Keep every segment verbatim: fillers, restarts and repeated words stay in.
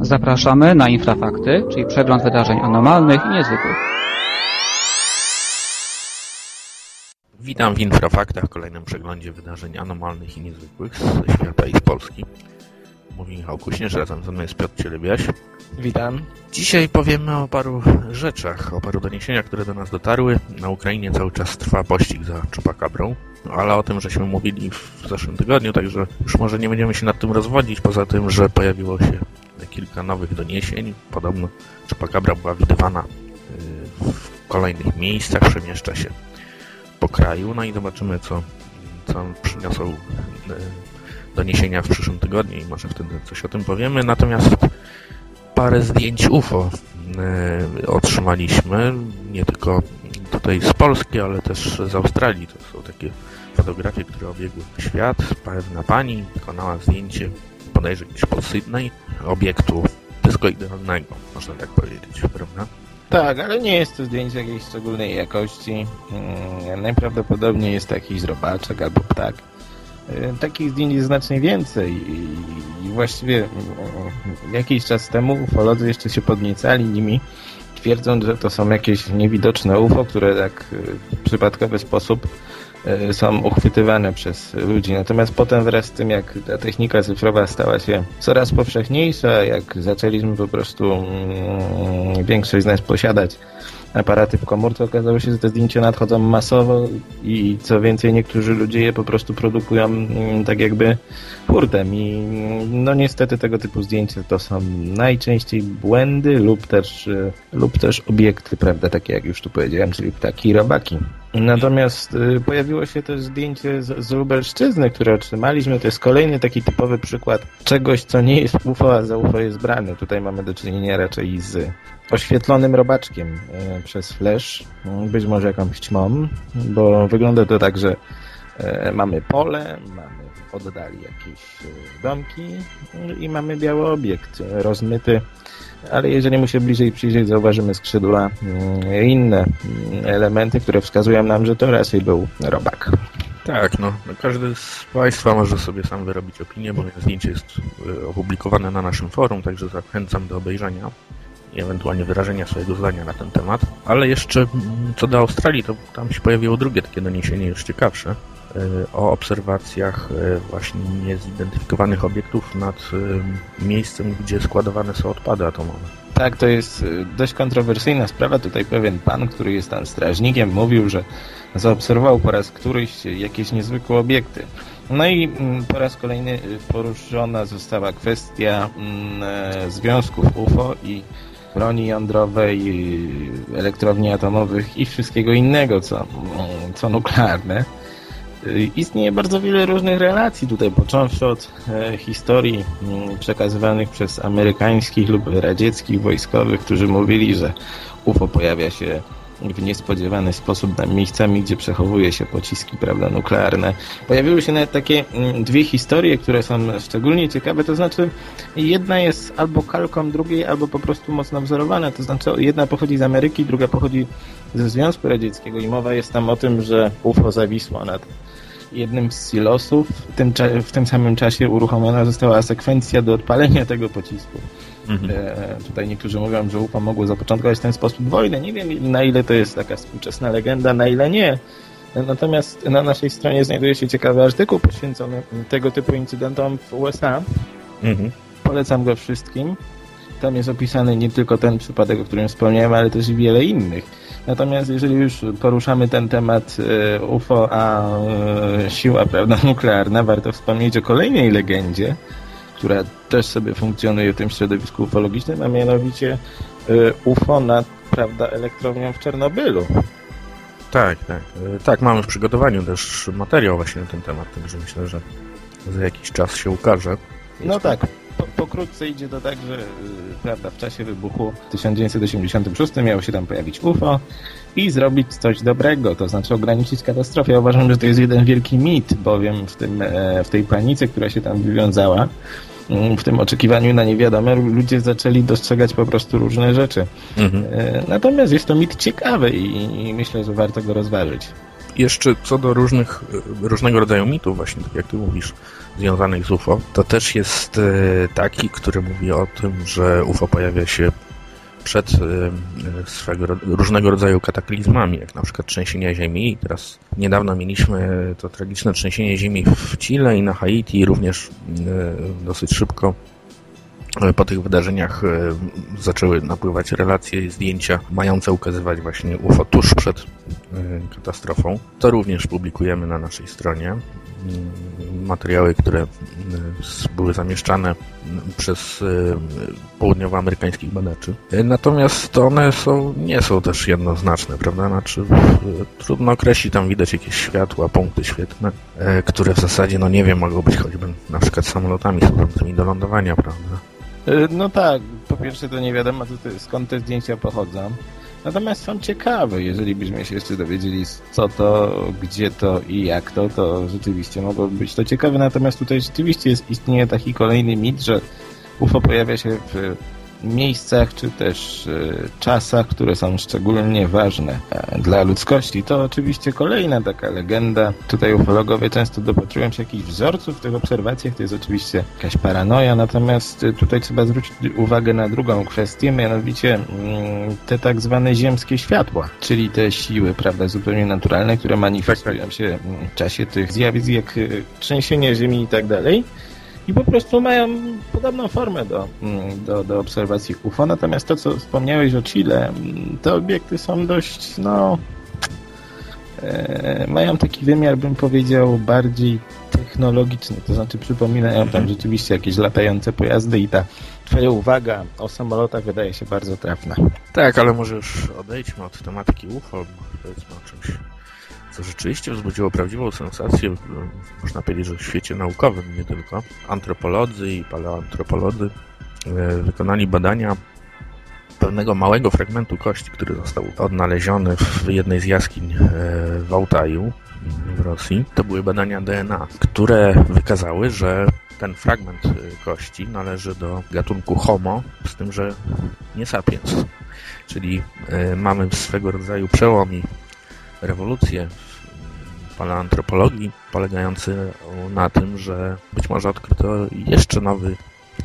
Zapraszamy na Infrafakty, czyli przegląd wydarzeń anormalnych i niezwykłych. Witam w Infrafaktach, kolejnym przeglądzie wydarzeń anormalnych i niezwykłych ze świata i z Polski. Mówi Michał Kuśnierz, razem ze mną jest Piotr Cielebiaś. Witam. Dzisiaj powiemy o paru rzeczach, o paru doniesieniach, które do nas dotarły. Na Ukrainie cały czas trwa pościg za Czupakabrą, ale o tym żeśmy mówili w zeszłym tygodniu, także już może nie będziemy się nad tym rozwodzić, poza tym, że pojawiło się kilka nowych doniesień. Podobno Czupakabra była widywana w kolejnych miejscach, przemieszcza się po kraju. No i zobaczymy, co, co przyniosą doniesienia w przyszłym tygodniu i może wtedy coś o tym powiemy. Natomiast parę zdjęć U F O otrzymaliśmy, nie tylko tutaj z Polski, ale też z Australii. To są takie fotografie, które obiegły świat. Pewna pani wykonała zdjęcie, bodajże gdzieś pod Sydney, obiektu blisko idealnego, można tak powiedzieć, prawda? Tak, ale nie jest to zdjęcie jakiejś szczególnej jakości. Hmm, najprawdopodobniej jest to jakiś robaczek albo ptak. Takich zdjęć jest znacznie więcej i właściwie jakiś czas temu ufolodzy jeszcze się podniecali nimi, twierdząc, że to są jakieś niewidoczne U F O, które tak w przypadkowy sposób są uchwytywane przez ludzi. Natomiast potem wraz z tym, jak ta technika cyfrowa stała się coraz powszechniejsza, jak zaczęliśmy po prostu mm, większość z nas posiadać aparaty w komórce, okazało się, że te zdjęcia nadchodzą masowo i co więcej, niektórzy ludzie je po prostu produkują mm, tak jakby hurtem i no niestety tego typu zdjęcia to są najczęściej błędy lub też, lub też obiekty, prawda, takie jak już tu powiedziałem, czyli ptaki i robaki. Natomiast y, pojawiło się też zdjęcie z, z Lubelszczyzny, które otrzymaliśmy. To jest kolejny taki typowy przykład czegoś, co nie jest U F O, a za U F O jest brane. Tutaj mamy do czynienia raczej z oświetlonym robaczkiem y, przez flash, y, być może jakąś ćmą, bo wygląda to tak, że y, mamy pole, mamy w oddali jakieś y, domki y, i mamy biały obiekt y, rozmyty. Ale jeżeli mu się bliżej przyjrzeć, zauważymy skrzydła i inne elementy, które wskazują nam, że to raczej był robak. Tak, no każdy z Państwa może sobie sam wyrobić opinię, bo zdjęcie jest opublikowane na naszym forum, także zachęcam do obejrzenia i ewentualnie wyrażenia swojego zdania na ten temat. Ale jeszcze co do Australii, to tam się pojawiło drugie takie doniesienie, już ciekawsze, o obserwacjach właśnie niezidentyfikowanych obiektów nad miejscem, gdzie składowane są odpady atomowe. Tak, to jest dość kontrowersyjna sprawa. Tutaj pewien pan, który jest tam strażnikiem, mówił, że zaobserwował po raz któryś jakieś niezwykłe obiekty. No i po raz kolejny poruszona została kwestia związków U F O i broni jądrowej, elektrowni atomowych i wszystkiego innego, co, co nuklearne. Istnieje bardzo wiele różnych relacji tutaj, począwszy od historii przekazywanych przez amerykańskich lub radzieckich wojskowych, którzy mówili, że U F O pojawia się w niespodziewany sposób nad miejscami, gdzie przechowuje się pociski, prawda, nuklearne. Pojawiły się nawet takie dwie historie, które są szczególnie ciekawe, to znaczy jedna jest albo kalką drugiej, albo po prostu mocno wzorowana, to znaczy jedna pochodzi z Ameryki, druga pochodzi ze Związku Radzieckiego i mowa jest tam o tym, że U F O zawisło nad jednym z silosów, w tym, w tym samym czasie uruchomiona została sekwencja do odpalenia tego pocisku. Mhm. E, tutaj niektórzy mówią, że U F O mogło zapoczątkować w ten sposób wojnę. Nie wiem, na ile to jest taka współczesna legenda, na ile nie. Natomiast na naszej stronie znajduje się ciekawy artykuł poświęcony tego typu incydentom w U S A. Mhm. Polecam go wszystkim. Tam jest opisany nie tylko ten przypadek, o którym wspomniałem, ale też i wiele innych. Natomiast jeżeli już poruszamy ten temat U F O, a siła, prawda, nuklearna, warto wspomnieć o kolejnej legendzie, która też sobie funkcjonuje w tym środowisku ufologicznym, a mianowicie U F O nad, prawda, elektrownią w Czarnobylu. Tak, tak. Tak, mamy w przygotowaniu też materiał właśnie na ten temat, także myślę, że za jakiś czas się ukaże. No tak. Pokrótce idzie to tak, że prawda, w czasie wybuchu w tysiąc dziewięćset osiemdziesiątym szóstym miało się tam pojawić U F O i zrobić coś dobrego, to znaczy ograniczyć katastrofę. Ja uważam, że to jest jeden wielki mit, bowiem w, tym, w tej panice, która się tam wywiązała, w tym oczekiwaniu na niewiadome, ludzie zaczęli dostrzegać po prostu różne rzeczy. Mhm. Natomiast jest to mit ciekawy i myślę, że warto go rozważyć. Jeszcze co do różnych, różnego rodzaju mitów właśnie, tak jak ty mówisz, związanych z U F O, to też jest taki, który mówi o tym, że U F O pojawia się przed swego, różnego rodzaju kataklizmami, jak na przykład trzęsienia ziemi. I teraz niedawno mieliśmy to tragiczne trzęsienie ziemi w Chile i na Haiti, również dosyć szybko po tych wydarzeniach zaczęły napływać relacje i zdjęcia mające ukazywać właśnie U F O tuż przed katastrofą. To również publikujemy na naszej stronie. Materiały, które były zamieszczane przez południowoamerykańskich badaczy. Natomiast one są, nie są też jednoznaczne, prawda? Znaczy, trudno określić, tam widać jakieś światła, punkty świetlne, które w zasadzie, no nie wiem, mogą być choćby na przykład samolotami służącymi do lądowania, prawda? No tak, po pierwsze to nie wiadomo, skąd te zdjęcia pochodzą. Natomiast są ciekawe, jeżeli byśmy się jeszcze dowiedzieli co to, gdzie to i jak to, to rzeczywiście mogłoby być to ciekawe. Natomiast tutaj rzeczywiście jest, istnieje taki kolejny mit, że U F O pojawia się w miejscach czy też czasach, które są szczególnie ważne dla ludzkości. To oczywiście kolejna taka legenda. Tutaj ufologowie często dopatrują się jakichś wzorców w tych obserwacjach. To jest oczywiście jakaś paranoja, natomiast tutaj trzeba zwrócić uwagę na drugą kwestię, mianowicie te tak zwane ziemskie światła, czyli te siły, prawda, zupełnie naturalne, które manifestują się w czasie tych zjawisk, jak trzęsienie ziemi i tak dalej. I po prostu mają podobną formę do, do, do obserwacji U F O. Natomiast to, co wspomniałeś o Chile, te obiekty są dość, no... E, mają taki wymiar, bym powiedział, bardziej technologiczny. To znaczy przypominają tam rzeczywiście jakieś latające pojazdy i ta twoja uwaga o samolotach wydaje się bardzo trafna. Tak, ale może już odejdźmy od tematyki U F O, powiedzmy o czymś, co rzeczywiście wzbudziło prawdziwą sensację, można powiedzieć, że w świecie naukowym, nie tylko. Antropolodzy i paleoantropolodzy wykonali badania pewnego małego fragmentu kości, który został odnaleziony w jednej z jaskiń w Ołtaju w Rosji. To były badania D N A, które wykazały, że ten fragment kości należy do gatunku Homo, z tym, że nie sapiens. Czyli mamy swego rodzaju przełom i rewolucję w paleoantropologii polegający na tym, że być może odkryto jeszcze nowy,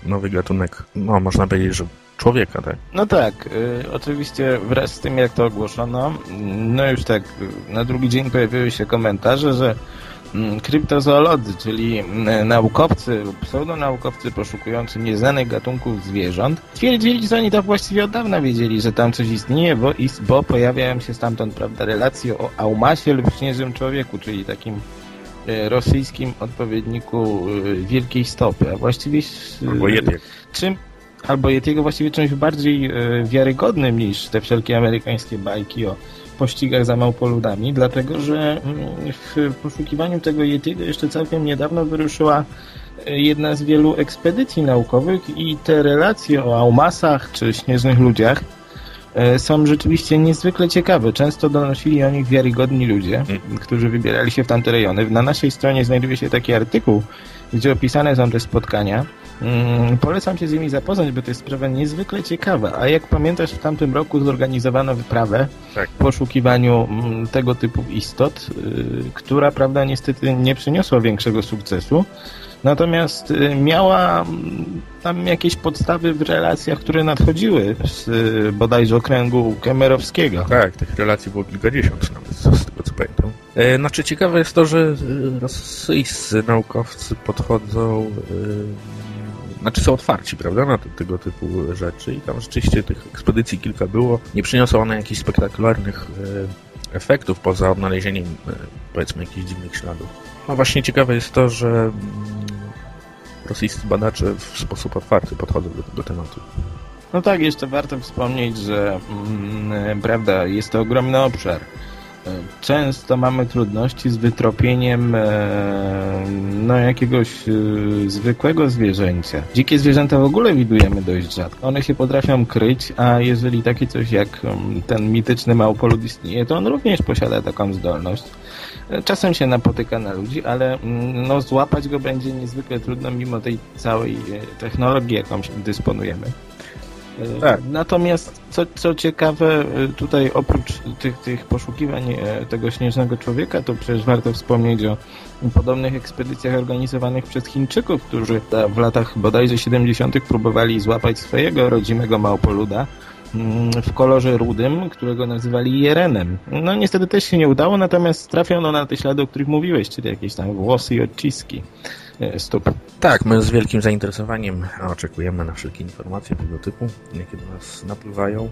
nowy gatunek, no można powiedzieć, że człowieka, tak? No tak, y, oczywiście wraz z tym, jak to ogłoszono, no już tak na drugi dzień pojawiły się komentarze, że kryptozoolodzy, czyli naukowcy, pseudonaukowcy poszukujący nieznanych gatunków zwierząt, twierdzili, że oni to właściwie od dawna wiedzieli, że tam coś istnieje, bo, bo pojawiają się stamtąd, prawda, relacje o Ałmasie lub śnieżnym człowieku, czyli takim rosyjskim odpowiedniku wielkiej stopy, a właściwie albo Yeti. czym albo Yetiego właściwie czymś bardziej wiarygodnym niż te wszelkie amerykańskie bajki o pościgach za małpoludami, dlatego że w poszukiwaniu tego Yetiego jeszcze całkiem niedawno wyruszyła jedna z wielu ekspedycji naukowych i te relacje o Ałmasach czy śnieżnych ludziach są rzeczywiście niezwykle ciekawe. Często donosili o nich wiarygodni ludzie, którzy wybierali się w tamte rejony. Na naszej stronie znajduje się taki artykuł, gdzie opisane są te spotkania. Hmm, polecam się z nimi zapoznać, bo to jest sprawa niezwykle ciekawa. A jak pamiętasz, w tamtym roku zorganizowano wyprawę tak. w poszukiwaniu m, tego typu istot, y, która, prawda, niestety nie przyniosła większego sukcesu. Natomiast y, miała m, tam jakieś podstawy w relacjach, które nadchodziły z y, bodajże okręgu Kemerowskiego. Tak, tych relacji było kilkadziesiąt nawet, z tego co pamiętam. E, znaczy ciekawe jest to, że rosyjscy naukowcy podchodzą... Y, Znaczy są otwarci, prawda, na te, tego typu rzeczy i tam rzeczywiście tych ekspedycji kilka było. Nie przyniosą one jakichś spektakularnych e, efektów poza odnalezieniem, e, powiedzmy, jakichś dziwnych śladów. No właśnie ciekawe jest to, że mm, rosyjscy badacze w sposób otwarty podchodzą do tego tematu. No tak, jeszcze warto wspomnieć, że mm, prawda, jest to ogromny obszar. Często mamy trudności z wytropieniem no, jakiegoś zwykłego zwierzęcia. Dzikie zwierzęta w ogóle widujemy dość rzadko. One się potrafią kryć, a jeżeli takie coś jak ten mityczny małpolud istnieje, to on również posiada taką zdolność. Czasem się napotyka na ludzi, ale no, złapać go będzie niezwykle trudno mimo tej całej technologii, jaką dysponujemy. Tak. Natomiast co, co ciekawe, tutaj oprócz tych, tych poszukiwań tego śnieżnego człowieka, to przecież warto wspomnieć o podobnych ekspedycjach organizowanych przez Chińczyków, którzy w latach bodajże siedemdziesiątych próbowali złapać swojego rodzimego małpoluda w kolorze rudym, którego nazywali Jerenem. No niestety też się nie udało, natomiast trafiono na te ślady, o których mówiłeś, czyli jakieś tam włosy i odciski stóp. Tak, my z wielkim zainteresowaniem oczekujemy na wszelkie informacje tego typu, jakie do nas napływają.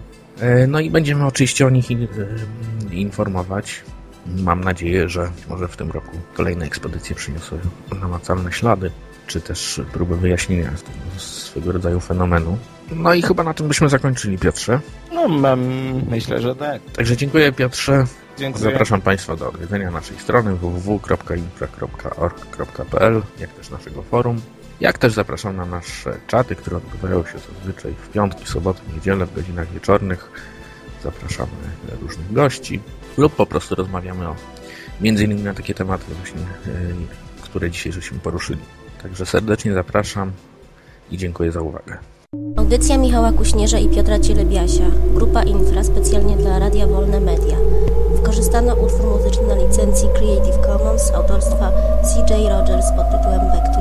No i będziemy oczywiście o nich informować. Mam nadzieję, że może w tym roku kolejne ekspedycje przyniosły namacalne ślady, czy też próby wyjaśnienia swego rodzaju fenomenu. No i chyba na tym byśmy zakończyli, Piotrze. No, mam, myślę, że tak. Także dziękuję, Piotrze. Dziękuję. Zapraszam Państwa do odwiedzenia naszej strony w w w kropka infra kropka org kropka p l, jak też naszego forum. Jak też zapraszam na nasze czaty, które odbywają się zazwyczaj w piątki, soboty, niedzielę, w godzinach wieczornych. Zapraszamy różnych gości lub po prostu rozmawiamy o między innymi na takie tematy właśnie, które dzisiaj żeśmy poruszyli. Także serdecznie zapraszam i dziękuję za uwagę. Audycja Michała Kuśnierza i Piotra Cielebiasia, Grupa Infra, specjalnie dla Radia Wolne Media. Wykorzystano utwór muzyczny na licencji Creative Commons autorstwa C J Rogers pod tytułem Back.